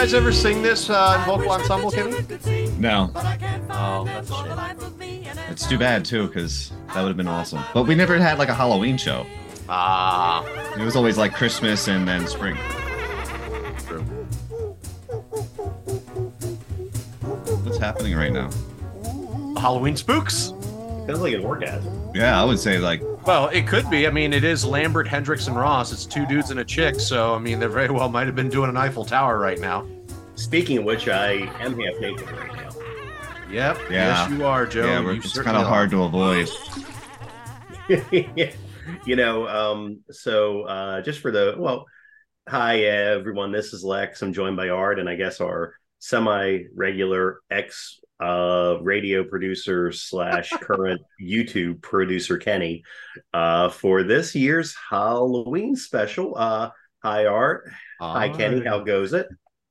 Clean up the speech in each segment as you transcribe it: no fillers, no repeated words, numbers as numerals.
guys ever sing this in vocal ensemble, Kenny? No. Oh, that's shit. It's too bad, too, because that would have been awesome. But we never had, like, a Halloween show. Ah. It was always, like, Christmas and then spring. True. What's happening right now? Halloween spooks? Sounds like an orgasm. Yeah, I would say, like... Well, it could be. I mean, it is Lambert, Hendricks, and Ross. It's two dudes and a chick, so, I mean, they very well might have been doing an Eiffel Tower right now. Speaking of which, I am half naked right now. Yep. Yeah. Yes, you are, Joe. Yeah, it's kind of hard to avoid. You know, just for the... Well, hi, everyone. This is Lex. I'm joined by Art, and I guess our semi-regular radio producer / current YouTube producer Kenny for this year's Halloween special. Hi Art. Hi Kenny, how goes it?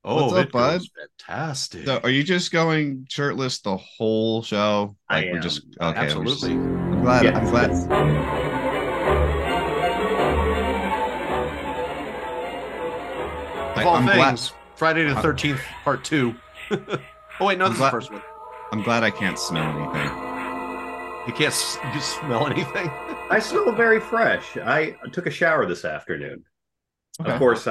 Oh, what's up, bud? Fantastic. So are you just going shirtless the whole show? Like, I am. We're just okay, absolutely. I'm glad. Yeah. I'm glad. Of all things, Friday the 13th, part 2. Oh wait, no, this is the first one. I'm glad I can't smell anything. You can't smell anything? I smell very fresh. I took a shower this afternoon. Okay. Of course,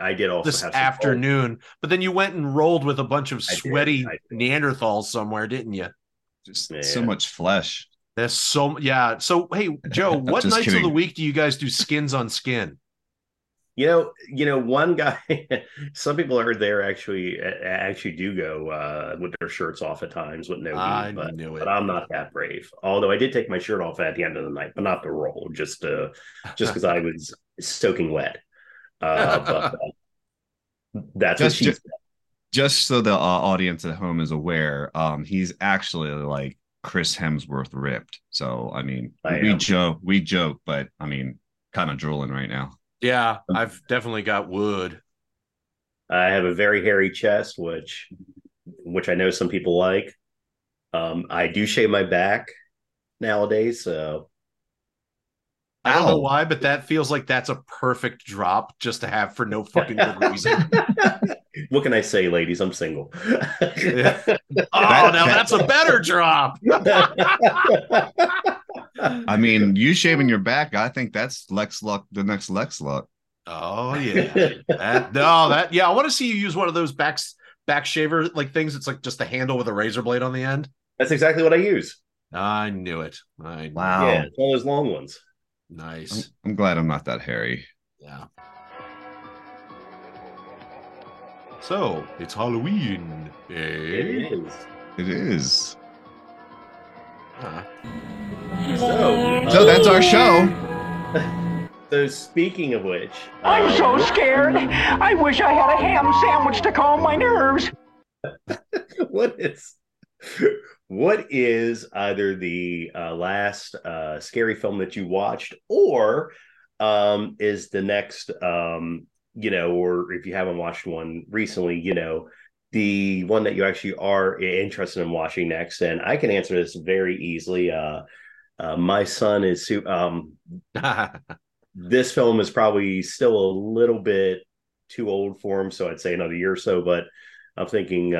I did also this have some afternoon. Cold. But then you went and rolled with a bunch of sweaty Neanderthals somewhere, didn't you? Just so much flesh. There's so yeah. So hey, Joe, what nights of the week do you guys do skins on skin? You know, one guy, some people are there actually do go with their shirts off at times with no heat, but I'm not that brave. Although I did take my shirt off at the end of the night, but not the roll, just because I was soaking wet. But that's just, what she said. Just so the audience at home is aware, he's actually like Chris Hemsworth ripped. So, I mean, we joke, but I mean, kind of drooling right now. Yeah, I've definitely got wood. I have a very hairy chest, which I know some people like. I do shave my back nowadays, so I don't know why, but that feels like that's a perfect drop just to have for no fucking good reason. What can I say, ladies? I'm single. Yeah. Oh, now that's a better drop. I mean, you shaving your back, I think that's Lex Luck, the next Lex Luck. Oh, yeah. I want to see you use one of those back shaver like things. It's like just the handle with a razor blade on the end. That's exactly what I use. I knew it. Wow. Yeah, it's all those long ones. Nice. I'm glad I'm not that hairy. Yeah. So, it's Halloween. It is. Huh. So that's our show. So speaking of which, I'm so scared. I wish I had a ham sandwich to calm my nerves. What is either the last scary film that you watched, or is the next, or if you haven't watched one recently, the one that you actually are interested in watching next? And I can answer this very easily. My son is... this film is probably still a little bit too old for him, so I'd say another year or so, but I'm thinking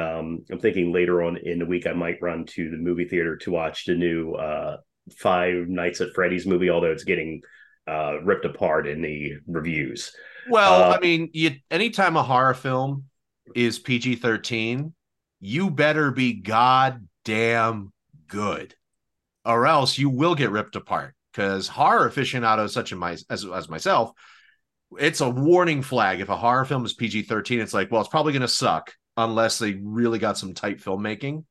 later on in the week I might run to the movie theater to watch the new Five Nights at Freddy's movie, although it's getting ripped apart in the reviews. Well, anytime a horror film is PG-13, you better be goddamn good, or else you will get ripped apart. Because horror aficionados such as myself, it's a warning flag. If a horror film is PG-13, it's like, well, it's probably going to suck unless they really got some tight filmmaking.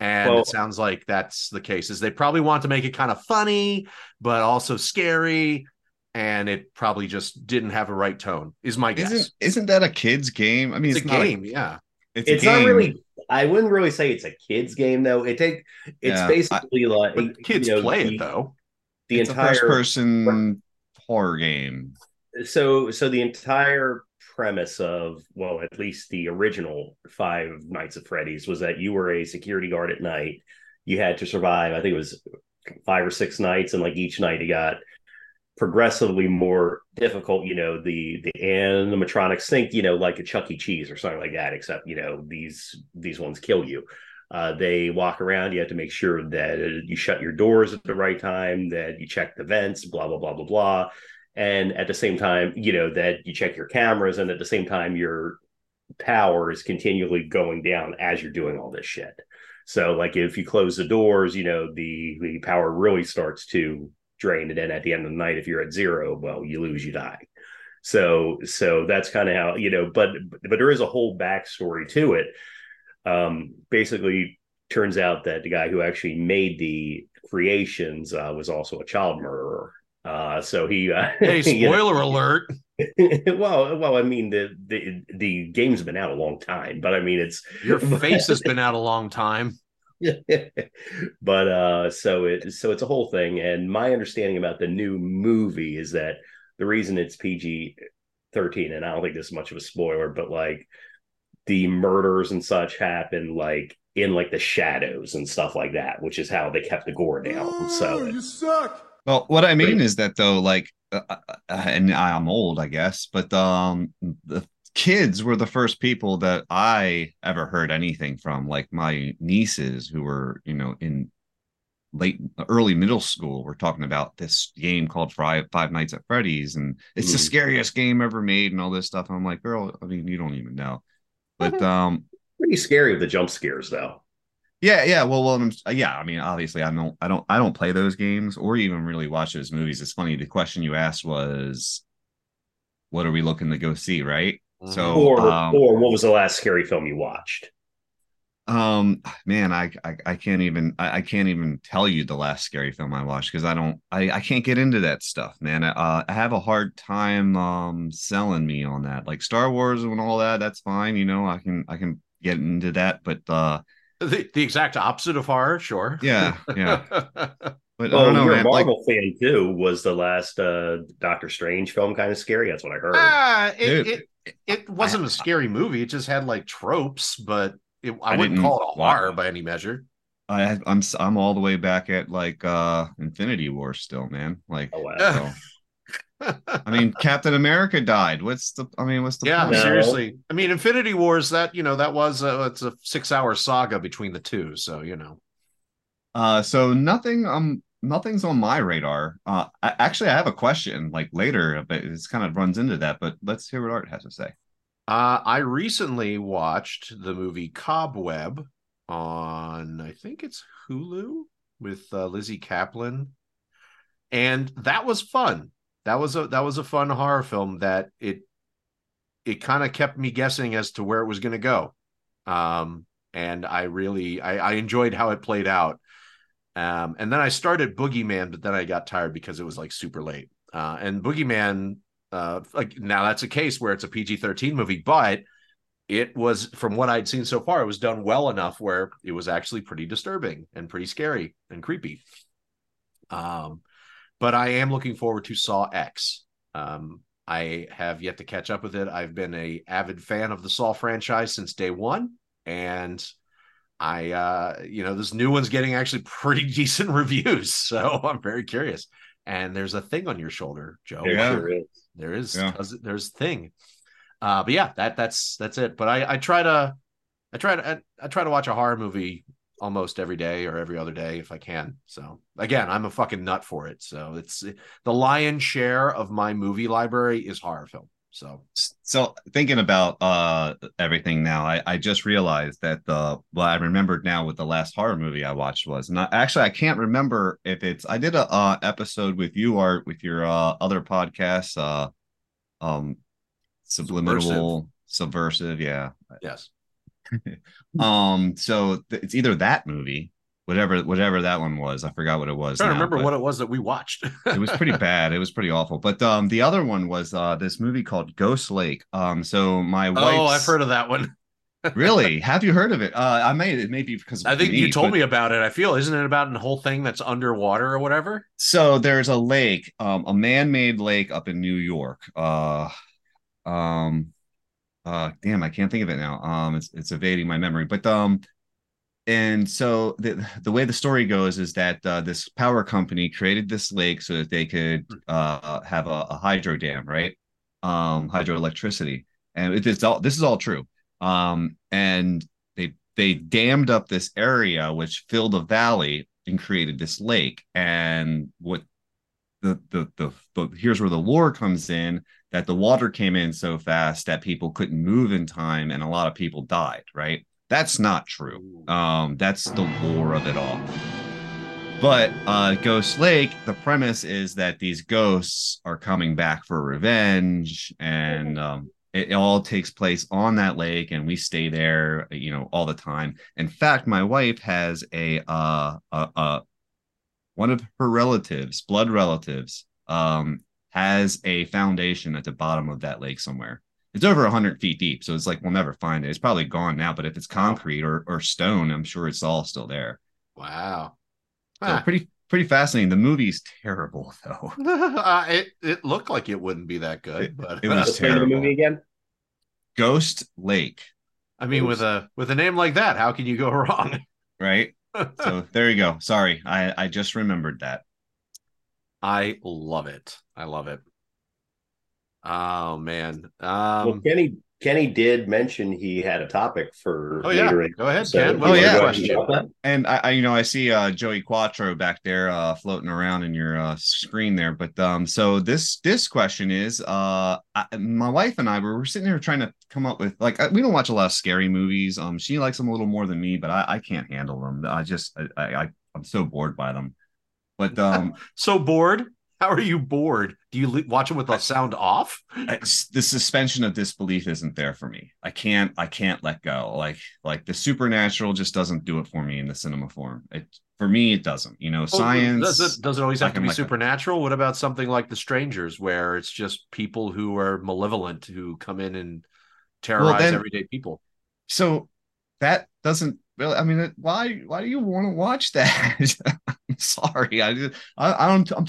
And it sounds like that's the case. Is they probably want to make it kind of funny, but also scary. And it probably just didn't have a right tone, is my guess. Isn't that a kid's game? I mean, it's a game. It's a game. Not really. I wouldn't really say it's a kid's game, though. It's basically like kids play it, though. The entire first-person horror game. So the entire premise of, well, at least the original Five Nights at Freddy's, was that you were a security guard at night. You had to survive. I think it was 5 or 6 nights, and like each night you got progressively more difficult, you know, the animatronics, think, you know, like a Chuck E. Cheese or something like that, except, you know, these ones kill you. They walk around. You have to make sure that you shut your doors at the right time, that you check the vents, blah, blah, blah, blah, blah. And at the same time, you know, that you check your cameras, and at the same time, your power is continually going down as you're doing all this shit. So like if you close the doors, you know, the power really starts to drain. And then at the end of the night, if you're at zero, well, you lose, you die. So that's kind of how, you know, but there is a whole backstory to it. Basically, turns out that the guy who actually made the creations was also a child murderer. So he hey, spoiler alert. Well, I mean, the game's been out a long time, but I mean, it's your face has been out a long time. But so it's a whole thing. And my understanding about the new movie is that the reason it's PG-13, and I don't think this is much of a spoiler, but like the murders and such happen like in like the shadows and stuff like that, which is how they kept the gore down. Ooh, so you suck. Well, what I mean is that, though, like, and I'm old, I guess, but the kids were the first people that I ever heard anything from. Like my nieces, who were, you know, in early middle school, were talking about this game called Five Nights at Freddy's, and it's the scariest game ever made, and all this stuff. And I'm like, girl, I mean, you don't even know, but pretty scary with the jump scares, though. Yeah. Well, I mean, obviously, I don't play those games or even really watch those movies. It's funny. The question you asked was, "What are we looking to go see?" Right? So, or what was the last scary film you watched? Man, I can't even tell you the last scary film I watched because I can't get into that stuff, man. I have a hard time selling me on that. Like Star Wars and all that, that's fine. You know, I can get into that, but. The exact opposite of horror, sure. Yeah. But well, I don't know, you're a Marvel fan too. Was the last Doctor Strange film kind of scary? That's what I heard. It wasn't a scary movie. It just had like tropes, but I wouldn't call it a horror by any measure. I'm all the way back at like Infinity War still, man. Like, oh, wow. I mean, Captain America died. What's the point? Yeah, seriously. I mean, Infinity War is that, you know, that was it's a 6-hour saga between the two. So, you know, so nothing's on my radar. Actually, I have a question like later, but it's kind of runs into that. But let's hear what Art has to say. I recently watched the movie Cobweb on, I think it's Hulu with Lizzie Kaplan. And that was fun. That was a fun horror film that it kind of kept me guessing as to where it was going to go. And I really enjoyed how it played out. And then I started Boogeyman, but then I got tired because it was like super late. And Boogeyman, like now that's a case where it's a PG-13 movie, but it was, from what I'd seen so far, it was done well enough where it was actually pretty disturbing and pretty scary and creepy. But I am looking forward to Saw X. I have yet to catch up with it. I've been an avid fan of the Saw franchise since day one. And I, you know, this new one's getting actually pretty decent reviews. So I'm very curious. And there's a thing on your shoulder, Joe. Yeah. There is. Yeah. There's a thing. But yeah, that's it. But I try to watch a horror movie almost every day or every other day if I can. So again, I'm a fucking nut for it. So it's the lion's share of my movie library is horror film. So thinking about everything now, I just realized that I remembered now what the last horror movie I watched was, and I can't remember if it's, I did a episode with you, Art, with your other podcast, Subliminal Subversive. Yeah. Yes. So it's either that movie, whatever that one was. I forgot what it was. I remember what it was that we watched. It was pretty bad. It was pretty awful. But the other one was this movie called Ghost Lake. So my wife. Oh, I've heard of that one. Really? Have you heard of it? It may be because I think you told me about it. I feel, isn't it about the whole thing that's underwater or whatever? So there's a lake, a man-made lake up in New York. Damn, I can't think of it now. It's evading my memory, but And so the way the story goes is that this power company created this lake so that they could have a hydro dam, right? Hydroelectricity. And this is all true. And they dammed up this area, which filled a valley and created this lake. And what here's where the lore comes in, that the water came in so fast that people couldn't move in time and a lot of people died, right? That's not true. That's the lore of it all. But Ghost Lake, the premise is that these ghosts are coming back for revenge, and it all takes place on that lake, and we stay there, you know, all the time. In fact, my wife has one of her relatives, blood relatives, has a foundation at the bottom of that lake somewhere. It's over 100 feet deep, so it's like we'll never find it. It's probably gone now, but if it's concrete or stone, I'm sure it's all still there. Wow. So pretty fascinating. The movie's terrible, though. It looked like it wouldn't be that good. But it was terrible. The movie again? Ghost Lake. I mean, with a name like that, how can you go wrong? Right? So there you go. Sorry, I just remembered that. I love it. I love it. Oh man! Well, Kenny did mention he had a topic for. Oh yeah, later. Go ahead, so Ken. Well, yeah, and I see Joey Quattro back there floating around in your screen there. But so this question is, my wife and I were sitting here trying to come up with, like, we don't watch a lot of scary movies. She likes them a little more than me, but I can't handle them. I'm so bored by them. But so bored. How are you bored? Do you watch them with the sound off? The suspension of disbelief isn't there for me. I can't let go. Like the supernatural just doesn't do it for me in the cinema form. For me, it doesn't. You know, science does it always have to be supernatural? What about something like The Strangers, where it's just people who are malevolent who come in and terrorize everyday people? So that doesn't really. I mean, why do you want to watch that? Sorry, I'm too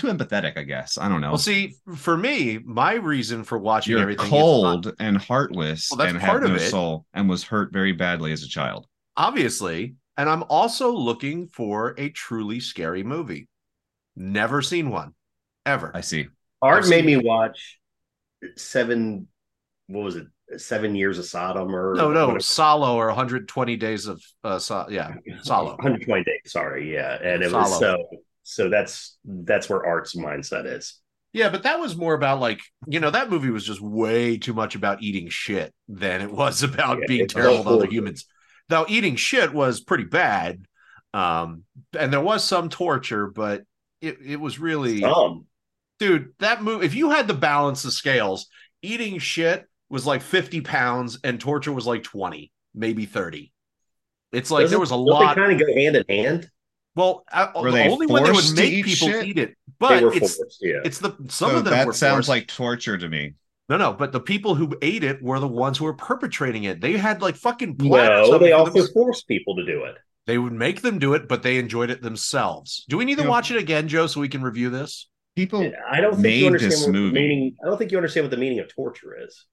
empathetic, I guess. I don't know. Well, see, for me, my reason for watching You're everything cold is and heartless, well, that's and part had no of it. Soul, and was hurt very badly as a child, obviously. And I'm also looking for a truly scary movie. Never seen one, ever. I see. Art made me watch 7 Years of Sodom, or no, Solo, or 120 Days of Solo. 120 Days, sorry, yeah, and it Solo. Was so that's where Art's mindset is. Yeah, but that was more about, like, you know, that movie was just way too much about eating shit than it was about being terrible to other humans. Now, eating shit was pretty bad, and there was some torture, but it was really, dude, that movie. If you had to balance the scales, eating shit was like 50 pounds and torture was like 20, maybe 30. It's like there was a lot. They kind of go hand in hand. Well, only when they would make people eat it. But it's the some of them were forced. That sounds like torture to me. No, but the people who ate it were the ones who were perpetrating it. They had like fucking platters. No, they also forced people to do it. They would make them do it, but they enjoyed it themselves. Do we need to watch it again, Joe, so we can review this? People, I don't think you understand this movie. I don't think you understand what the meaning of torture is.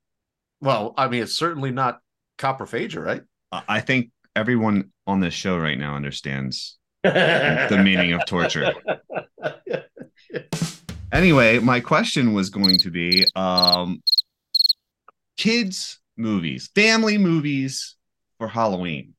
Well, I mean, it's certainly not coprophagia, right? I think everyone on this show right now understands the meaning of torture. Anyway, my question was going to be kids' movies, family movies for Halloween.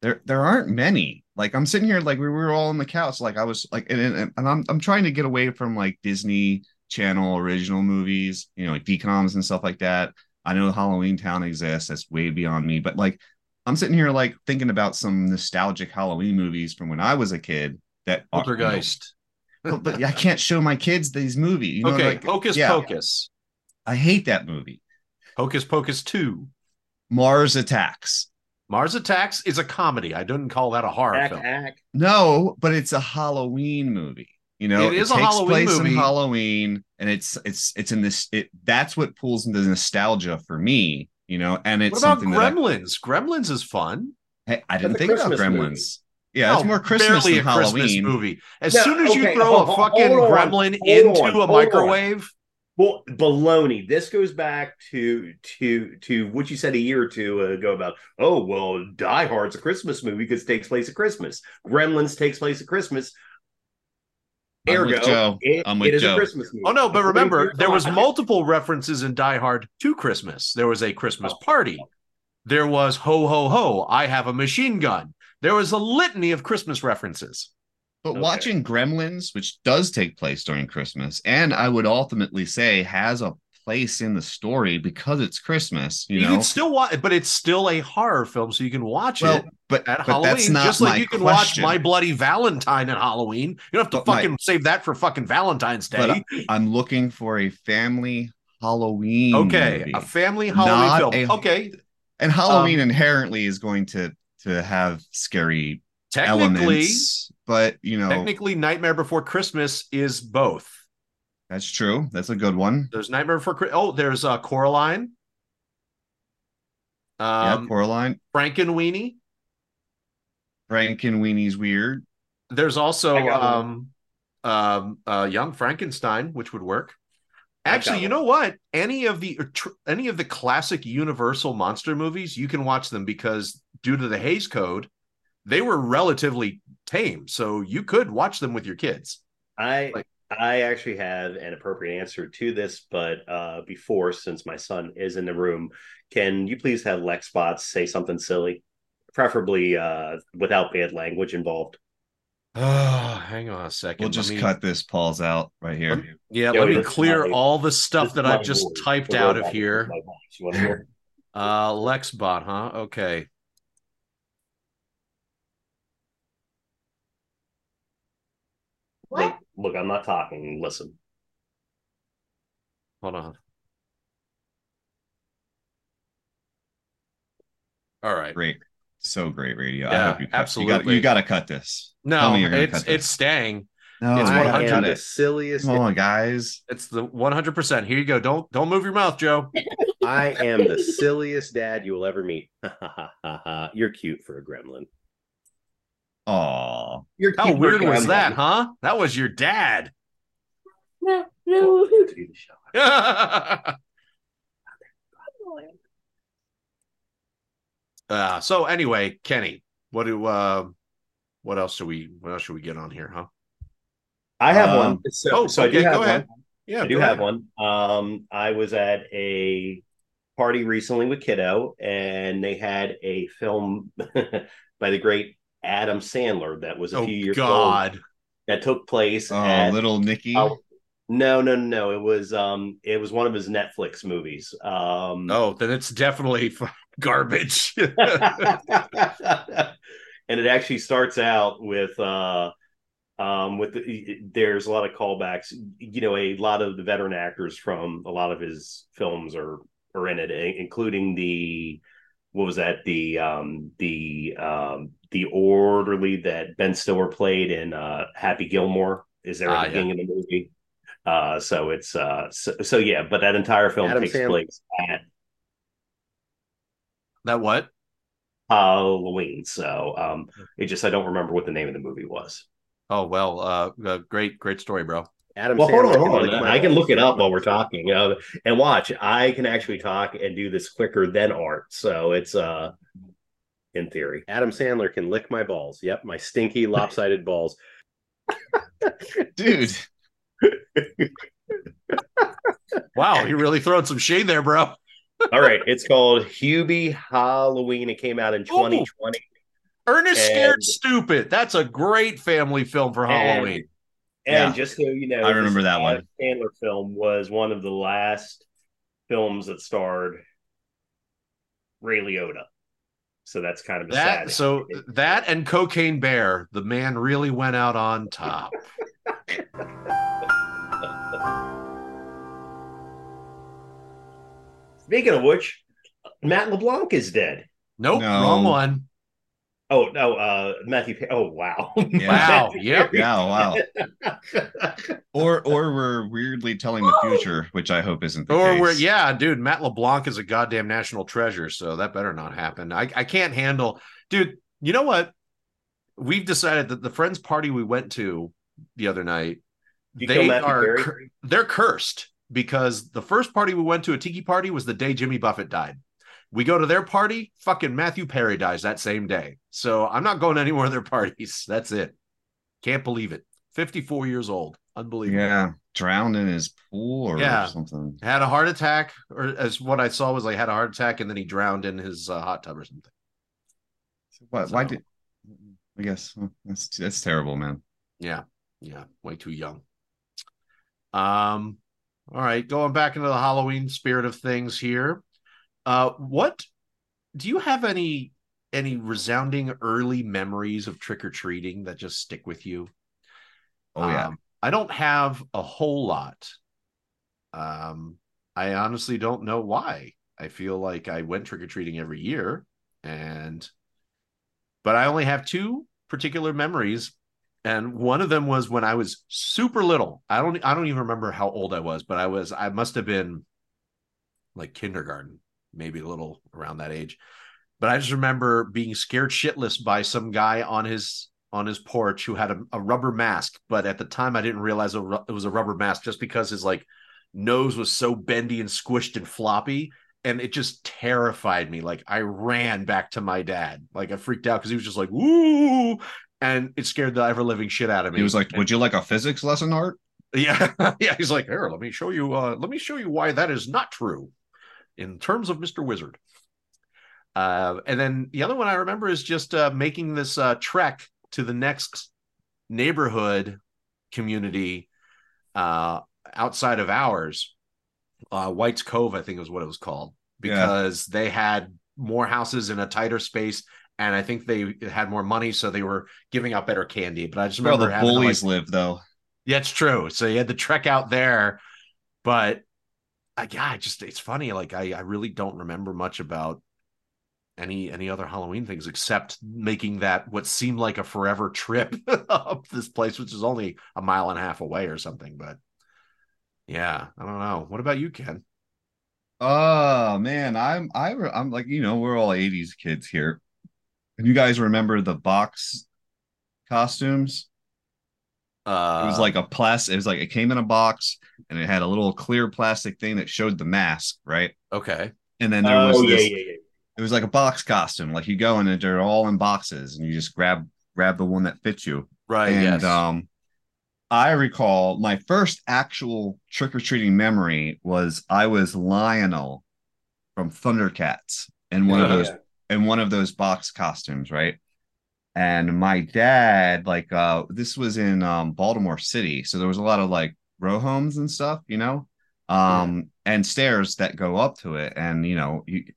There aren't many. Like, I'm sitting here, like, we were all on the couch. Like, I was like, and I'm trying to get away from, like, Disney Channel original movies, you know, like DComs and stuff like that. I know Halloween Town exists. That's way beyond me. But, like, I'm sitting here, like, thinking about some nostalgic Halloween movies from when I was a kid. That Poltergeist. But I can't show my kids these movies. You know, okay, like, Hocus Pocus. I hate that movie. Hocus Pocus 2. Mars Attacks. Mars Attacks is a comedy. I didn't call that a horror film. No, but it's a Halloween movie. You know, it takes Halloween place movie. In Halloween, and it's in this. That's what pulls into nostalgia for me, you know. And it's what about something Gremlins? Gremlins is fun. Hey, I didn't think Christmas about Gremlins. Movie. Yeah, no, it's more Christmas than Halloween. Christmas movie. As soon as you throw a fucking gremlin into a microwave, Well, baloney. This goes back to what you said a year or two ago about, oh, well, Die Hard's a Christmas movie because it takes place at Christmas. Gremlins takes place at Christmas. Ergo, it is a Christmas movie. Oh, no, but remember, there was multiple references in Die Hard to Christmas. There was a Christmas party. There was ho, ho, ho, I have a machine gun. There was a litany of Christmas references. But watching Gremlins, which does take place during Christmas, and I would ultimately say has a place in the story because it's Christmas. You know? Can still watch it, but it's still a horror film, so you can watch it at Halloween. Just like you can watch My Bloody Valentine at Halloween. You don't have to save that for fucking Valentine's Day. But I'm looking for a family Halloween movie. A family Halloween film. And Halloween inherently is going to have scary elements. But, you know, technically, Nightmare Before Christmas is both. That's true. That's a good one. There's Nightmare Before Christmas. Oh, there's Coraline. Coraline. Frankenweenie. Frankenweenie's weird. There's also Young Frankenstein, which would work. Actually, you know what? Any of the classic Universal monster movies, you can watch them because due to the Hays Code, they were relatively tame, so you could watch them with your kids. I actually have an appropriate answer to this, but before, since my son is in the room, can you please have Lex Bots say something silly, preferably without bad language involved? Oh, hang on a second. We'll just cut this pause out right here. Let me clear all the stuff that I've just typed out of here. Lex Bot, huh? Okay. Look, I'm not talking. Listen. Hold on. All right. Great. So great radio. Yeah, I hope you absolutely. You got to cut this. No, it's staying. No, it's 100%. The silliest. Come on, guys. It's the 100%. Here you go. Don't move your mouth, Joe. I am the silliest dad you will ever meet. You're cute for a gremlin. Aw. How weird was that, huh? That was your dad. No. So anyway, Kenny, what else should we get on here, huh? I have one. I do have one. I was at a party recently with Kiddo, and they had a film by the great Adam Sandler that was a few years old that took place at Little Nicky. No, it was one of his Netflix movies. Then it's definitely garbage. And it actually starts out with there's a lot of callbacks. You know, a lot of the veteran actors from a lot of his films are in it, including the orderly that Ben Stiller played in Happy Gilmore is there at the beginning of the movie. But that entire film takes place at that Halloween. So I don't remember what the name of the movie was. Oh well, great story, bro. Adam Sandler. Hold on. I can look it up while we're talking. And watch, I can actually talk and do this quicker than Art. So it's in theory. Adam Sandler can lick my balls. Yep, my stinky lopsided balls. Dude. Wow, you really throwing some shade there, bro. All right, it's called Hubie Halloween. It came out in 2020. Ernest Scared Stupid. That's a great family film for Halloween. And just so you know, I remember that one. Sandler film was one of the last films that starred Ray Liotta. So that's kind of sad. So that and Cocaine Bear, the man really went out on top. Speaking of which, Matt LeBlanc is dead. Nope, wrong one. Oh no, Matthew Perry. Oh wow. Yeah. Wow. Yep. Yeah, wow. Or we're weirdly telling the future, which I hope isn't the case. Dude, Matt LeBlanc is a goddamn national treasure, so that better not happen. I can't handle, dude. You know what? We've decided that the friends party we went to the other night, they're cursed. because the first party we went to, a tiki party, was the day Jimmy Buffett died. We go to their party, fucking Matthew Perry dies that same day. So I'm not going to any more of their parties. That's it. Can't believe it. 54 years old. Unbelievable. Yeah. Drowned in his pool or something. Had a heart attack, or as what I saw was like had a heart attack and then he drowned in his hot tub or something. What? So, why did... I guess that's terrible, man. Yeah, way too young. All right, going back into the Halloween spirit of things here. What do you have any resounding early memories of trick or treating that just stick with you? Oh yeah, I don't have a whole lot. I honestly don't know why. I feel like I went trick or treating every year, but I only have two particular memories. And one of them was when I was super little. I don't even remember how old I was, but I must have been like kindergarten, maybe a little around that age. But I just remember being scared shitless by some guy on his porch who had a rubber mask. But at the time I didn't realize it was a rubber mask just because his like nose was so bendy and squished and floppy. And it just terrified me. Like I ran back to my dad. Like I freaked out because he was just like, "Ooh!" And it scared the ever-living shit out of me. He was like, "Would you like a physics lesson, Art?" Yeah, yeah. He's like, "Here, let me show you. Let me show you why that is not true, in terms of Mr. Wizard." And then the other one I remember is just making this trek to the next neighborhood community outside of ours. White's Cove, I think is what it was called, because they had more houses in a tighter space, and I think they had more money, so they were giving out better candy. But I just remember the bullies live though. Yeah, it's true. So you had to trek out there, but it's funny. Like I really don't remember much about any other Halloween things except making that what seemed like a forever trip up this place, which is only a mile and a half away or something, but. Yeah, I don't know. What about you, Ken? Oh man, I'm like, we're all 80s kids here. And you guys remember the box costumes? It was like a plastic. It was like it came in a box, and it had a little clear plastic thing that showed the mask, right? Okay. And then there was It was like a box costume. Like you go in and they're all in boxes, and you just grab the one that fits you, right? And yes. I recall my first actual trick-or-treating memory was I was Lionel from Thundercats in one of those box costumes, right? And my dad, like, this was in Baltimore City, so there was a lot of like row homes and stuff, and stairs that go up to it, and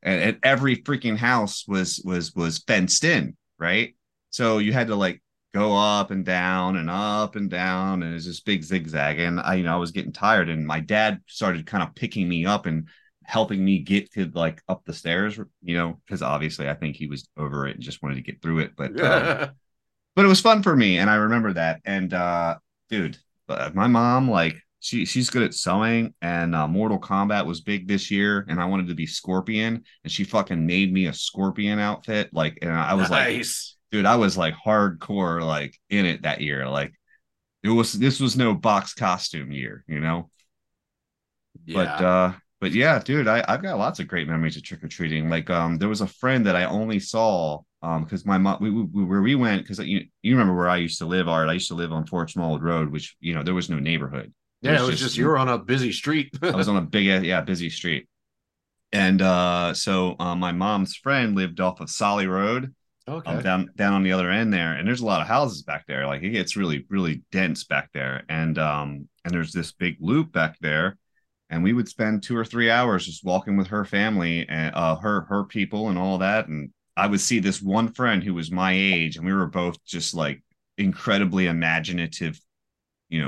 and every freaking house was fenced in, right? So you had to like go up and down, and it's this big zigzag. And I was getting tired, and my dad started kind of picking me up and helping me get to like up the stairs, because obviously I think he was over it and just wanted to get through it. But but it was fun for me, and I remember that. And dude, my mom, like she's good at sewing, and Mortal Kombat was big this year, and I wanted to be Scorpion, and she fucking made me a Scorpion outfit, like, and I was nice. Like. Dude, I was like hardcore, like in it that year. Like this was no box costume year, Yeah. But yeah, dude, I've got lots of great memories of trick or treating. Like there was a friend that I only saw because my mom, we went, because you remember where I used to live, Art. I used to live on Fort Smallwood Road, which there was no neighborhood. Yeah, it was just you were on a busy street. I was on a busy street, and so my mom's friend lived off of Solly Road. Okay. Down on the other end there, and there's a lot of houses back there. Like it gets really, really dense back there, and there's this big loop back there, and we would spend 2 or 3 hours just walking with her family and her people and all that. And I would see this one friend who was my age, and we were both just like incredibly imaginative,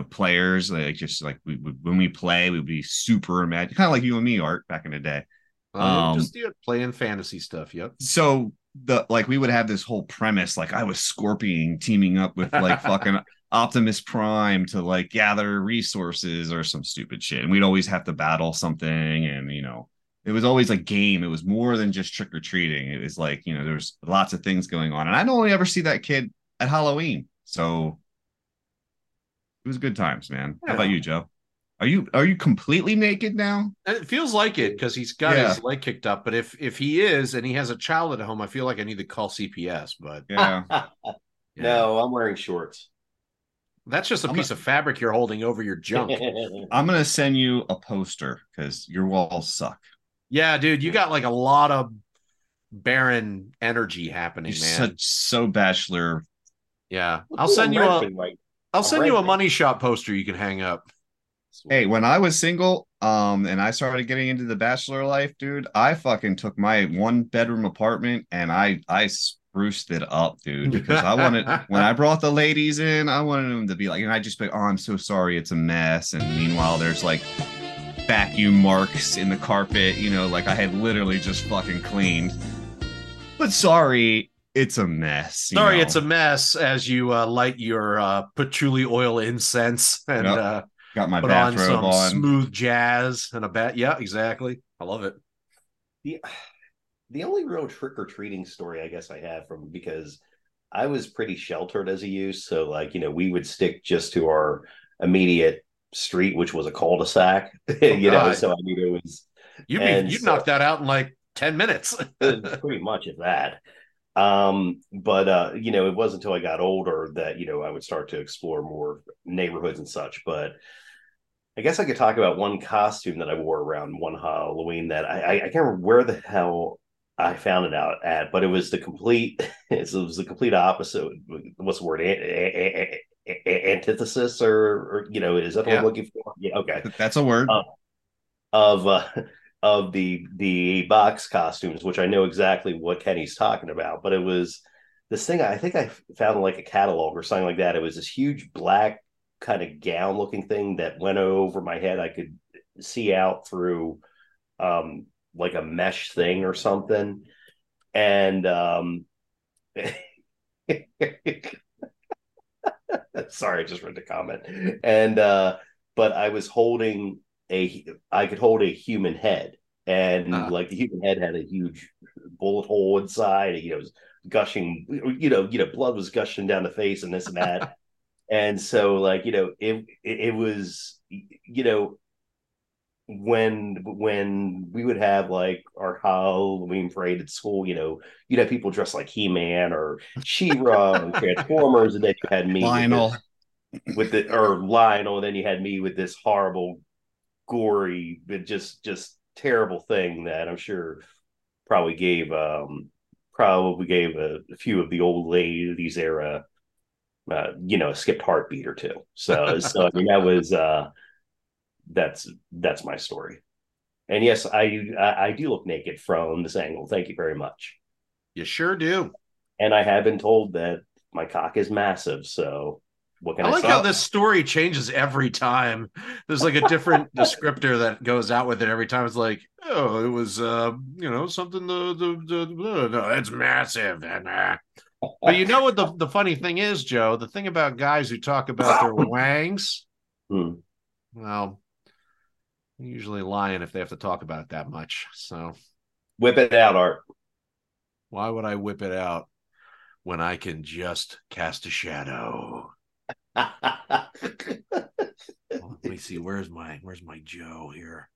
players. Like just like we would, when we play, we'd be super imaginative, kind of like you and me, Art, back in the day. Playing fantasy stuff. Yep. So. We would have this whole premise, like I was Scorpion teaming up with like fucking Optimus Prime to like gather resources or some stupid shit, and we'd always have to battle something, and it was always a game. It was more than just trick or treating. It was like there's lots of things going on, and I don't only ever see that kid at Halloween, so it was good times, man. Yeah. How about you, Joe? Are you completely naked now? It feels like it because he's got his leg kicked up. But if he is and he has a child at home, I feel like I need to call CPS. But no, I'm wearing shorts. That's just a piece of fabric you're holding over your junk. I'm gonna send you a poster because your walls suck. Yeah, dude, you got like a lot of barren energy happening, you're man. So bachelor. Yeah, I'll send you a money shop poster you can hang up. Hey, when I was single, and I started getting into the bachelor life, dude, I fucking took my 1-bedroom apartment and I spruced it up, dude, because I wanted when I brought the ladies in, I wanted them to be like, and I just be, oh, I'm so sorry, it's a mess, and meanwhile, there's like vacuum marks in the carpet, you know, like I had literally just fucking cleaned. But sorry, it's a mess. Sorry, know? It's a mess. As you light your patchouli oil incense and. Yep. Got my bathrobe on. Smooth jazz and a bat. Yeah, exactly. I love it. The only real trick-or-treating story I guess I have from, because I was pretty sheltered as a youth. So like, you know, we would stick just to our immediate street, which was a cul-de-sac. You know, so I mean it was you'd knock that out in like 10 minutes. Pretty much at that. But you know, it wasn't until I got older that, you know, I would start to explore more neighborhoods and such. But I guess I could talk about one costume that I wore around one Halloween that I can't remember where the hell I found it out at, but it was the complete opposite. What's the word? Antithesis or you know, is that what I'm looking for? Yeah. Okay. That's a word of the box costumes, which I know exactly what Kenny's talking about, but it was this thing I think I found like a catalog or something like that. It was this huge black kind of gown looking thing that went over my head. I could see out through like a mesh thing or something, and sorry, I just read the comment, and but I was holding I could hold a human head, and like the human head had a huge bullet hole inside, and, you know, it was gushing, you know, blood was gushing down the face and this and that. And so like, you know, it was, you know, when we would have like our Halloween parade at school, you know, you'd have people dressed like He-Man or She-Ra and Transformers, and then you had me Lionel, and then you had me with this horrible gory, but just terrible thing that I'm sure probably gave a few of the old ladies era, you know, a skipped heartbeat or two. So I mean, that was that's my story. And yes, I do look naked from this angle. Thank you very much. You sure do. And I have been told that my cock is massive, so. I like how this story changes every time. There's like a different descriptor that goes out with it every time. It's like, oh, it was, you know, something. No, it's massive, and but you know what the funny thing is, Joe? The thing about guys who talk about their wangs, well, they're usually lying if they have to talk about it that much. So, whip it out, Art. Why would I whip it out when I can just cast a shadow? Well, let me see. Where's my Joe here?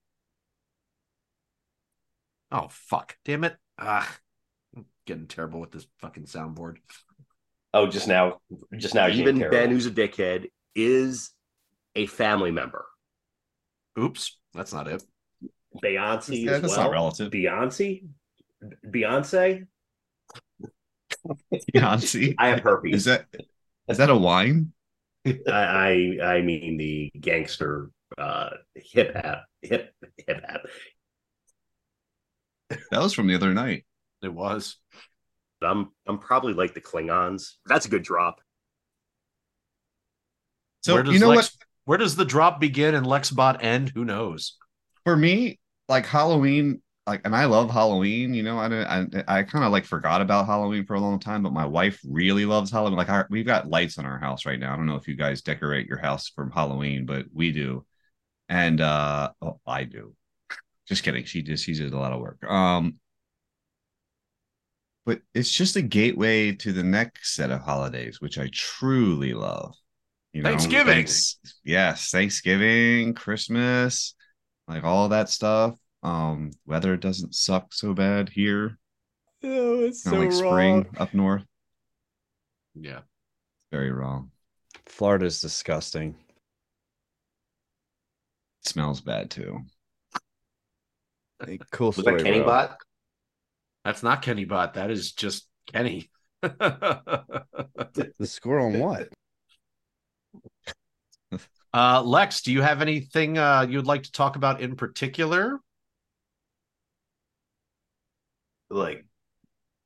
Oh fuck! Damn it! I'm getting terrible with this fucking soundboard. Oh, just now. Even Ben, who's a dickhead, is a family member. Oops, that's not it. Beyonce. That's not relative. Beyonce. Beyonce. I have herpes. Is that a wine? I mean the gangster hip hop. That was from the other night. It was. I'm probably like the Klingons. That's a good drop. So you know where does the drop begin and Lexbot end? Who knows? For me, like Halloween. Like, and I love Halloween, you know, I kind of like forgot about Halloween for a long time, but my wife really loves Halloween. Like we've got lights on our house right now. I don't know if you guys decorate your house for Halloween, but we do. And, I do. Just kidding. She did a lot of work. But it's just a gateway to the next set of holidays, which I truly love. You know, Thanksgiving. Yes, Thanksgiving, Christmas, like all that stuff. Weather doesn't suck so bad here. Oh, it's so like spring wrong. Up north. Yeah. Very wrong. Florida's disgusting. It smells bad too. Hey, cool was story. That Kenny Bot? That's not Kenny Bot. That is just Kenny. The score on what? Lex, do you have anything you'd like to talk about in particular? Like,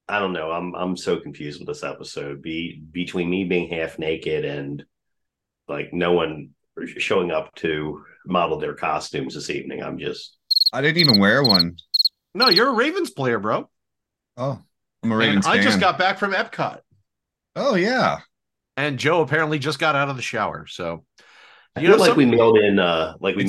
I don't know. I'm so confused with this episode. Between me being half naked and like no one showing up to model their costumes this evening, I didn't even wear one. No, you're a Ravens player, bro. Oh, I'm a Ravens fan. I just got back from Epcot. Oh, yeah. And Joe apparently just got out of the shower. So, I feel like we mailed in Halloween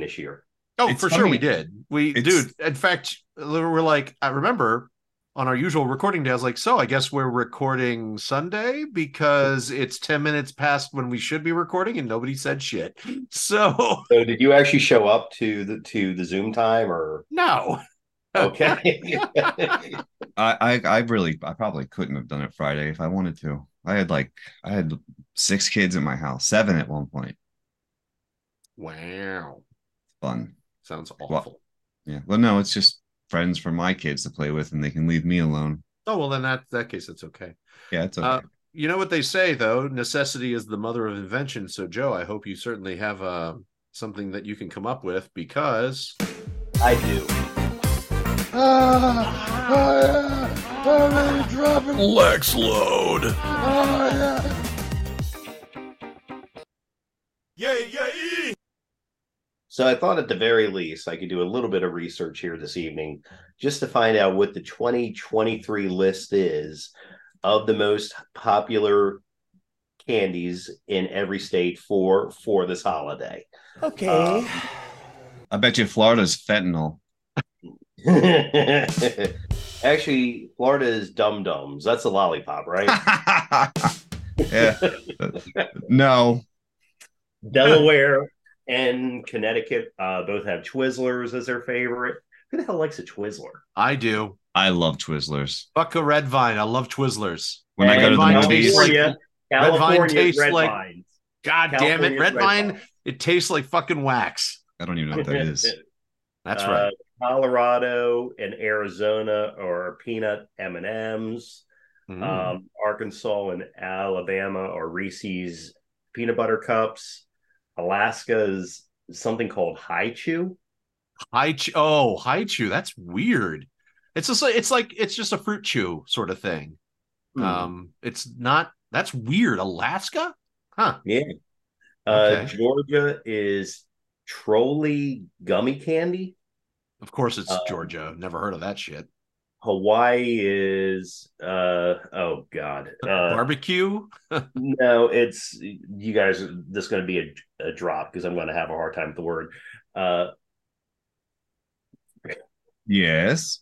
this year. Oh, it's for funny. Sure we did. In fact, we're like, I remember on our usual recording day, I was like, so I guess we're recording Sunday because it's 10 minutes past when we should be recording and nobody said shit. So did you actually show up to the Zoom time or? No. Okay. I probably couldn't have done it Friday if I wanted to. I had 6 kids in my house, 7 at one point. Wow. Fun. Sounds awful. Well, yeah. Well, no, it's just friends for my kids to play with, and they can leave me alone. Oh, well, then that case, it's okay. Yeah, it's okay. You know what they say, though? Necessity is the mother of invention. So, Joe, I hope you certainly have something that you can come up with, because I do. I'm dropping Lex load. Yeah. So I thought at the very least I could do a little bit of research here this evening just to find out what the 2023 list is of the most popular candies in every state for this holiday. Okay. I bet you Florida's fentanyl. Actually, Florida is dum-dums. That's a lollipop, right? Yeah. No. Delaware and Connecticut both have Twizzlers as their favorite. Who the hell likes a Twizzler? I do. I love Twizzlers. Fuck a Red Vine. I love Twizzlers. When I go to the movies, Red Vine tastes like God damn it. Red Vine, it tastes like fucking wax. I don't even know what that is. That's right. Colorado and Arizona are peanut M&Ms. Arkansas and Alabama are Reese's peanut butter cups. Alaska's something called Hi-Chew. Hi-Chew. That's weird. It's just a fruit chew sort of thing. It's not. That's weird. Alaska, huh? Yeah. Okay. Georgia is trolley gummy candy. Of course, it's Georgia. Never heard of that shit. Hawaii is barbecue. No, it's you guys. This is going to be a drop because I'm going to have a hard time with the word. Yes,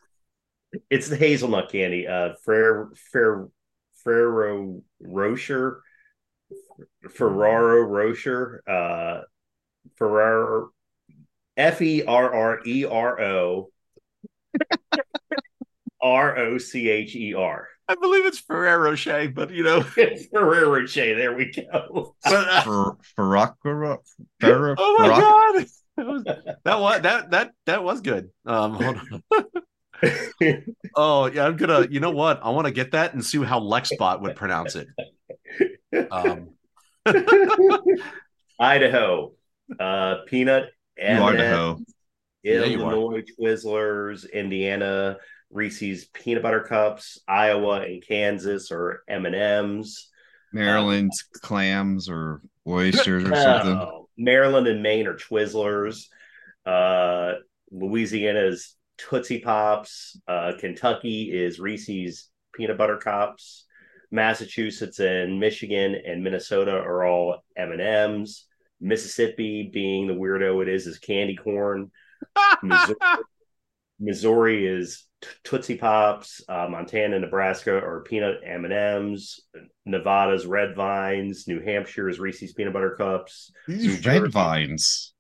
it's the hazelnut candy. Ferrero Rocher. Ferrero Ferrero. Rocher. I believe it's Ferrero Rocher, but you know. It's Ferrero Rocher. There we go. Ferrero. Oh my God. That was good. Hold on. Oh yeah, I'm gonna. You know what? I want to get that and see how Lexbot would pronounce it. Idaho, peanut. Idaho. Illinois Twizzlers, Indiana Reese's peanut butter cups, Iowa and Kansas or M&Ms, Maryland clams or oysters or something. Maryland and Maine are Twizzlers. Louisiana's Tootsie Pops. Kentucky is Reese's peanut butter cups. Massachusetts and Michigan and Minnesota are all M&Ms. Mississippi, being the weirdo it is candy corn. Missouri is Tootsie Pops. Montana, Nebraska are peanut M&Ms. Nevada's Red Vines, New Hampshire's Reese's Peanut Butter Cups. These Red Vines.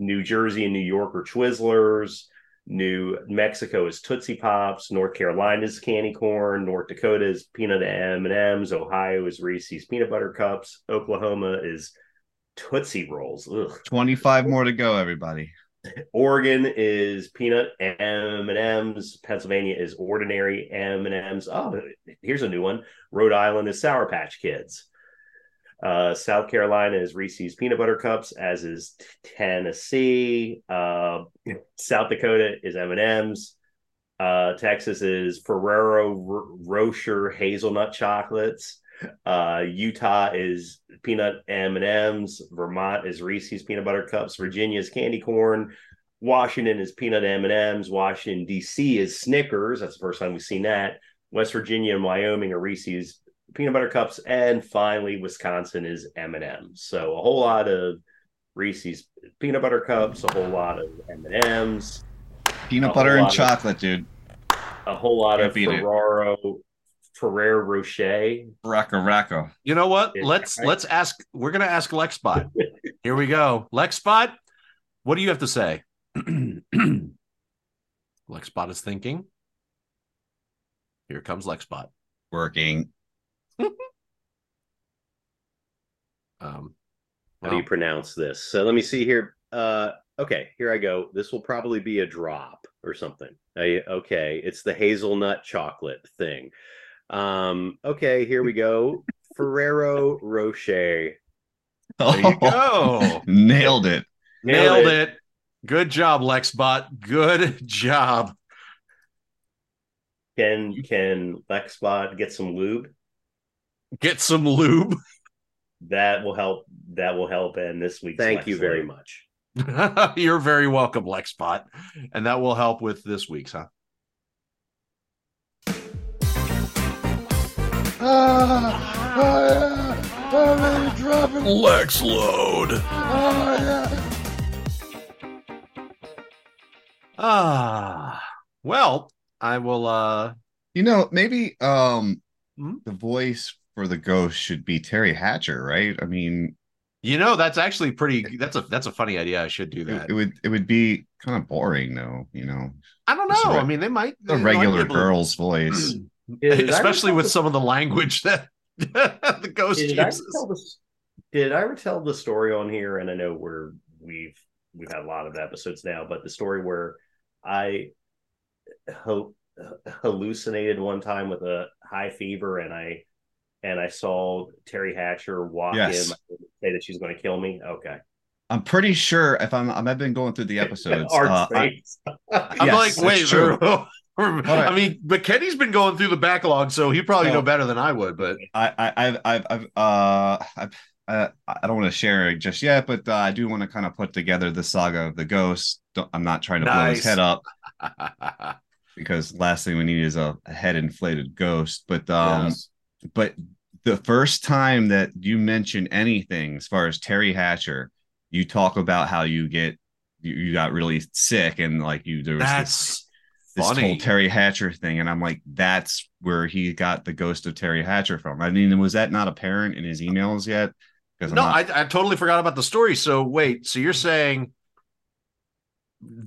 New Jersey and New York are Twizzlers. New Mexico is Tootsie Pops. North Carolina is candy corn. North Dakota is peanut M&Ms. Ohio is Reese's Peanut Butter Cups. Oklahoma is Tootsie Rolls. Ugh. 25 more to go, everybody. Oregon is peanut M&Ms. Pennsylvania is ordinary M&Ms. Oh, here's a new one. Rhode Island is Sour Patch Kids. South Carolina is Reese's Peanut Butter Cups, as is Tennessee. South Dakota is M&Ms. Texas is Ferrero Rocher Hazelnut Chocolates. Utah is peanut M&Ms. Vermont is Reese's Peanut Butter Cups. Virginia is candy corn. Washington is peanut M&Ms. Washington, D.C. is Snickers. That's the first time we've seen that. West Virginia and Wyoming are Reese's Peanut Butter Cups. And finally, Wisconsin is M&Ms. So a whole lot of Reese's Peanut Butter Cups, a whole lot of M&Ms. Peanut butter and chocolate, dude. A whole lot of Ferrero Rocher. Racco. You know what? Let's ask. We're going to ask Lexbot. Here we go. Lexbot, what do you have to say? Lexbot is thinking. Here comes Lexbot. Working. How do you pronounce this? So let me see here. Okay, here I go. This will probably be a drop or something. Okay, it's the hazelnut chocolate thing. Okay, here we go. Ferrero Rocher. There you go. Nailed it. Good job, Lexbot. Good job. Can Lexbot get some lube? Get some lube. That will help end this week's. Thank you very much. You're very welcome, Lexbot. And that will help with this week's, huh? Lex load. Well, I will. Maybe the voice for the ghost should be Terry Hatcher, right? I mean, that's actually pretty. That's a funny idea. I should do that. It would be kind of boring, though. I don't know. I mean, they might the regular girl's voice. Especially with some of the language that the ghost uses. Did I ever tell the story on here? And I know we've had a lot of episodes now, but the story where I hallucinated one time with a high fever, and I saw Terry Hatcher walk in and say that she's going to kill me. Okay. I'm pretty sure I've been going through the episodes. Wait, true. Right. I mean, but Kenny's been going through the backlog, so he probably know better than I would. But I don't want to share it just yet, but I do want to kind of put together the saga of the ghost. I'm not trying to blow his head up because last thing we need is a head inflated ghost. But but the first time that you mention anything as far as Terry Hatcher, you talk about how you got really sick and like this whole Terry Hatcher thing, and I'm like, that's where he got the ghost of Terry Hatcher from. I mean, was that not apparent in his emails yet? I totally forgot about the story. So wait, so you're saying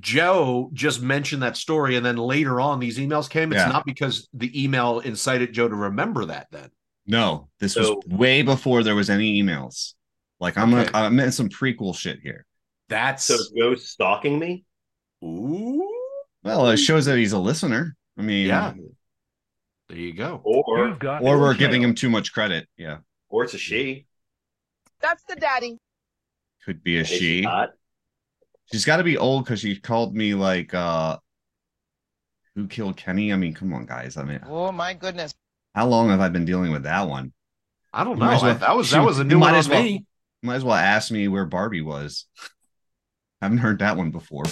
Joe just mentioned that story, and then later on these emails came? It's not because the email incited Joe to remember that then? No, this was way before there was any emails. Like I'm in some prequel shit here. That's so ghost stalking me? Ooh. Well, it shows that he's a listener. I mean, there you go. Or we're giving him too much credit. Yeah. Or it's a she. That's the daddy. Could be a she. She's got to be old because she called me like, who killed Kenny? I mean, come on, guys. I mean, oh my goodness. How long have I been dealing with that one? I don't know. That was a new one on me. Might as well ask me where Barbie was. I haven't heard that one before.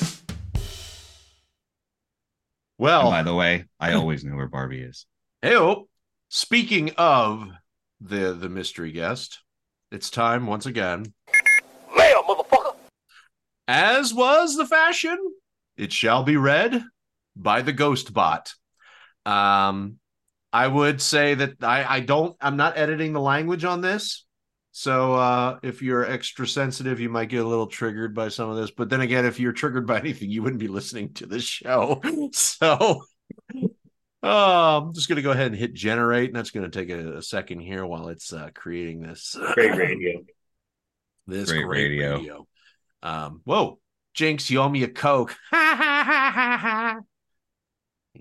Well, and by the way, I always know where Barbie is. Heyo. Speaking of the mystery guest, it's time once again. Mail, motherfucker. As was the fashion, it shall be read by the Ghost Bot. I would say that I'm not editing the language on this. So if you're extra sensitive, you might get a little triggered by some of this. But then again, if you're triggered by anything, you wouldn't be listening to this show. So I'm just going to go ahead and hit generate. And that's going to take a second here while it's creating this. Great radio. This great radio. Whoa. Jinx, you owe me a Coke. Ha ha ha ha ha.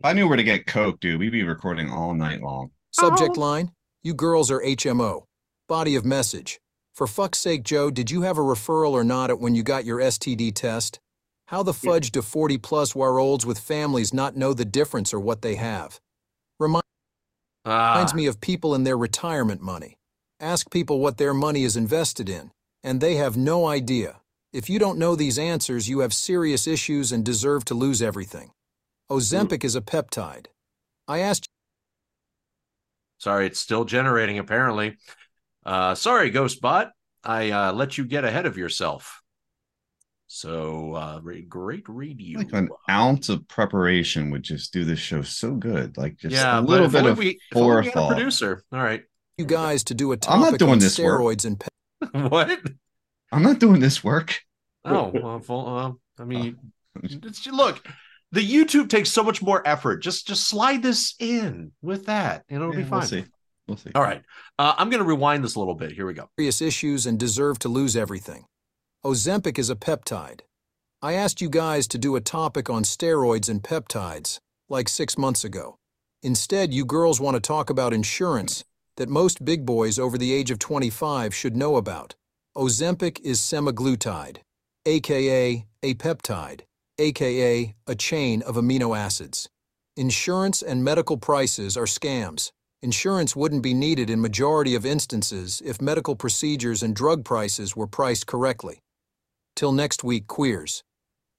I knew where to get Coke, dude. We'd be recording all night long. Subject line, you girls are HMO. Body of message, for fuck's sake, Joe, did you have a referral or not at when you got your STD test? How the fudge do 40-plus war-olds with families not know the difference or what they have? Reminds me of people and their retirement money. Ask people what their money is invested in, and they have no idea. If you don't know these answers, you have serious issues and deserve to lose everything. Ozempic is a peptide. I asked... Sorry, it's still generating, apparently. Sorry, Ghostbot. I let you get ahead of yourself. So, great radio. Like an ounce of preparation would just do this show so good. Like just a little bit of forethought. Producer, all right. You guys to do a topic on steroids and what? I'm not doing this work. Oh, well, I mean, look. The YouTube takes so much more effort. Just slide this in with that, and it'll be fine. We'll see. We'll see. All right. I'm going to rewind this a little bit. Here we go. Serious issues and deserve to lose everything. Ozempic is a peptide. I asked you guys to do a topic on steroids and peptides like 6 months ago. Instead, you girls want to talk about insurance that most big boys over the age of 25 should know about. Ozempic is semaglutide, a.k.a. a peptide, a.k.a. a chain of amino acids. Insurance and medical prices are scams. Insurance wouldn't be needed in majority of instances if medical procedures and drug prices were priced correctly. Till next week, queers.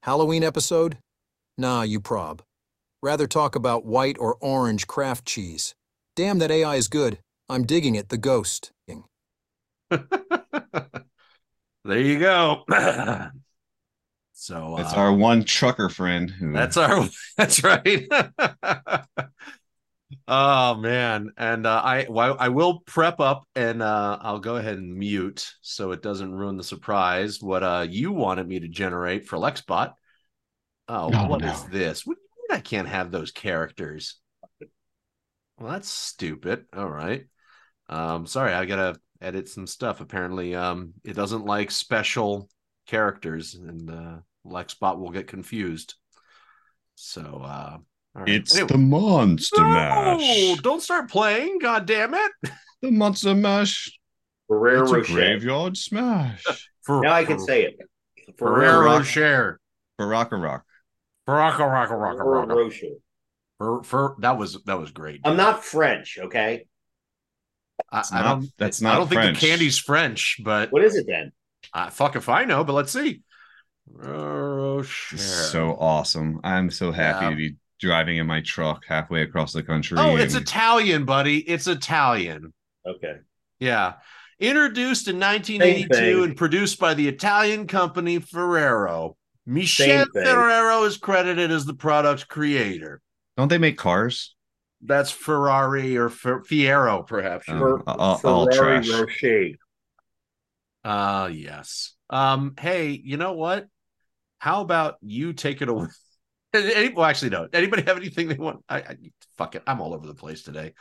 Halloween episode? Nah, you prob. Rather talk about white or orange Kraft cheese. Damn, that AI is good. I'm digging it, the ghost. There you go. So that's our one trucker friend. That's right. Oh man, and I will prep up, and I'll go ahead and mute so it doesn't ruin the surprise. What you wanted me to generate for LexBot? Is this? What do you mean I can't have those characters? Well, that's stupid. All right. Sorry, I gotta edit some stuff. Apparently, it doesn't like special characters, and LexBot will get confused. So. Right. It's anyway. The Monster Mash. Don't start playing, god damn it. The Monster Mash. Ferrero Rocher. Graveyard Smash. Now I can say it. Ferrero Rocher. Baraka Rocher. That was great. I'm not French, okay? I don't think the candy's French, but what is it then? Fuck if I know, but let's see. Rocher. So awesome. I'm so happy to be driving in my truck halfway across the country. Oh, it's Italian, buddy. It's Italian. Okay. Yeah. Introduced in 1982 and produced by the Italian company Ferrero. Michel Ferrero is credited as the product's creator. Don't they make cars? That's Ferrari or Fiero, perhaps. Ferrero Rocher. Yes. Hey, you know what? How about you take it away? Well, actually, no. Anybody have anything they want? I fuck it. I'm all over the place today.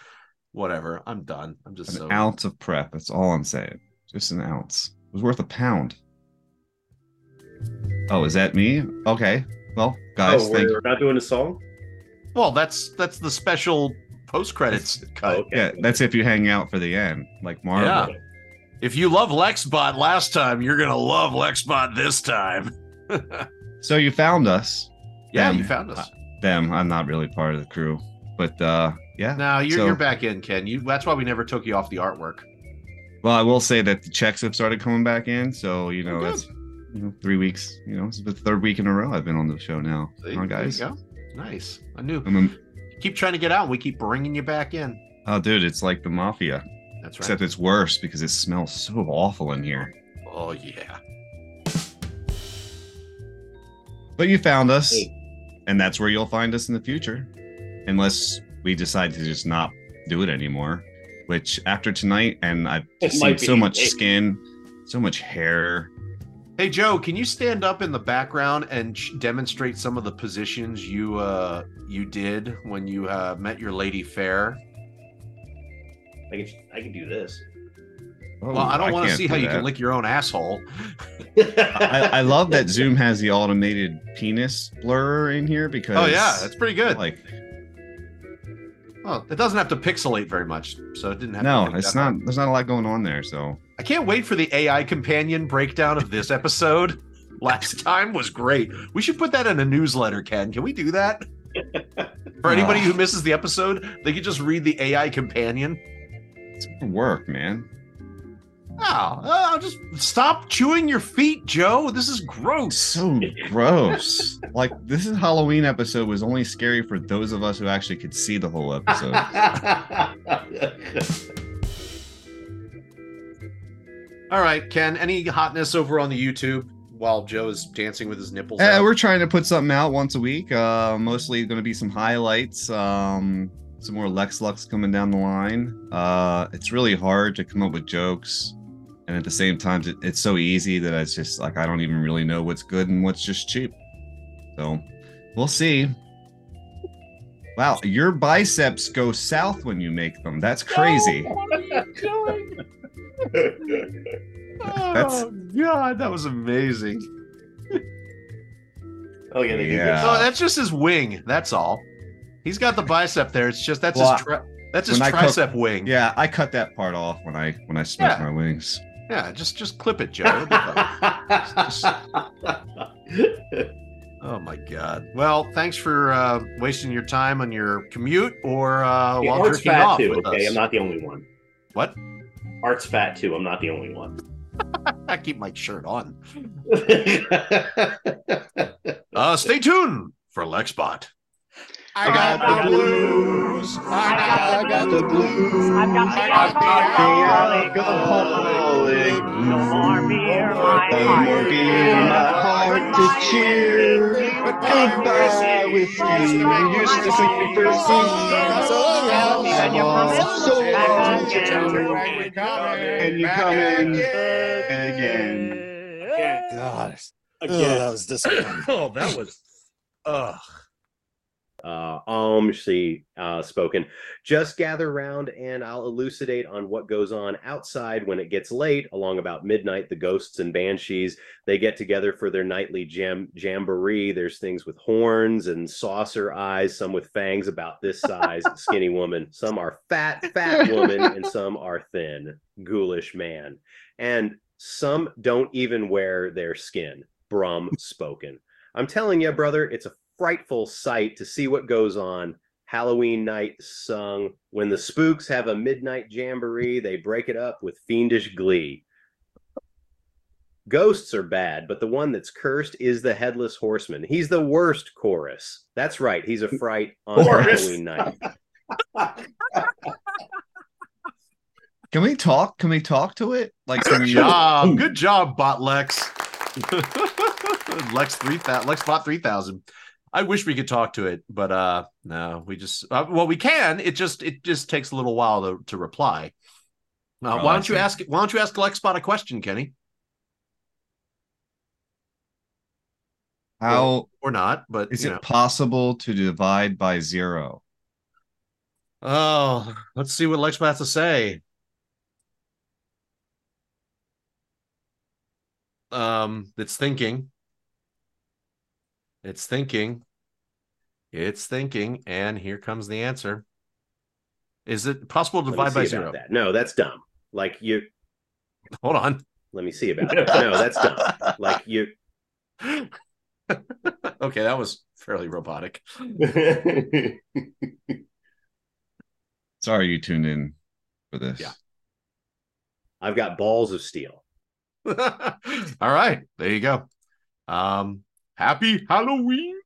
Whatever. I'm done. I'm just an ounce of prep. That's all I'm saying. Just an ounce. It was worth a pound. Oh, is that me? Okay. Well, guys, we're not doing a song. Well, that's the special post credits cut. Oh, okay. Yeah, that's if you hang out for the end, like Marvel. Yeah. If you love LexBot last time, you're gonna love LexBot this time. So you found us. Yeah, you found us. I'm not really part of the crew, but yeah. No, you're back in, Ken. That's why we never took you off the artwork. Well, I will say that the checks have started coming back in, so you know that's 3 weeks. You know, it's the third week in a row I've been on the show now. See, all right, guys. There you go. Nice. I knew. Keep trying to get out. We keep bringing you back in. Oh, dude, it's like the mafia. That's right. Except it's worse because it smells so awful in here. Oh yeah. But you found us. Hey. And that's where you'll find us in the future, unless we decide to just not do it anymore. Which after tonight, and I've seen so much skin, so much hair. Hey Joe, can you stand up in the background and demonstrate some of the positions you you did when you met your lady fair? I can do this. Oh, well, I don't want to see how you can lick your own asshole. I love that Zoom has the automated penis blur in here because oh yeah, that's pretty good. Like, well, it doesn't have to pixelate very much, so it didn't have. No, it's not. There's not a lot going on there, so. I can't wait for the AI companion breakdown of this episode. Last time was great. We should put that in a newsletter, Ken. Can we do that? For anybody who misses the episode, they could just read the AI companion. It's good work, man. Oh, just stop chewing your feet, Joe. This is gross. So gross. Like, this is Halloween episode was only scary for those of us who actually could see the whole episode. All right, Ken, any hotness over on the YouTube while Joe is dancing with his nipples? Yeah, we're trying to put something out once a week. Mostly going to be some highlights, some more Lex Lux coming down the line. It's really hard to come up with jokes. And at the same time, it's so easy that it's just like I don't even really know what's good and what's just cheap. So we'll see. Wow, your biceps go south when you make them. That's crazy. No, what are you doing? Oh God, that was amazing. Oh yeah, they yeah. Oh, that's just his wing. That's all. He's got the bicep there. It's just that's well, his that's his tricep wing. Yeah, I cut that part off when I smashed my wings. Yeah, just clip it, Joe. Oh my God. Well, thanks for wasting your time on your commute or while jerking off with us. Okay, I'm not the only one. What? Art's fat too. I'm not the only one. I keep my shirt on. Stay tuned for Lexbot. I got the blues. I got the blues. I got the alcoholic. No more beer in my heart to cheer. Goodbye with you. Used to sleep first and you're coming again. God. That was disappointing. Oh, that was. Ugh. Ominously spoken. Just gather round and I'll elucidate on what goes on outside when it gets late. Along about midnight, the ghosts and banshees, they get together for their nightly jamboree. There's things with horns and saucer eyes, some with fangs about this size, skinny woman. Some are fat woman, and some are thin, ghoulish man. And some don't even wear their skin. Brum spoken. I'm telling you, brother, it's a frightful sight to see what goes on Halloween night sung. When the spooks have a midnight jamboree, they break it up with fiendish glee. Ghosts are bad, but the one that's cursed is the headless horseman. He's the worst chorus. That's right. He's a fright on Halloween night. Can we talk? Can we talk to it? Like, good job. Good job, Bot Lex. Lexbot 3000. I wish we could talk to it, but no, we just well, we can. It just takes a little while to reply. Why don't you ask Lexbot a question, Kenny? How or not? But is it possible to divide by zero? Oh, let's see what Lexbot has to say. It's thinking, and here comes the answer. Is it possible to divide by zero? That. No, that's dumb. Like you. Hold on. Let me see about it. No, that's dumb. Like you. Okay, that was fairly robotic. Sorry, you tuned in for this. Yeah. I've got balls of steel. All right, there you go. Happy Halloween.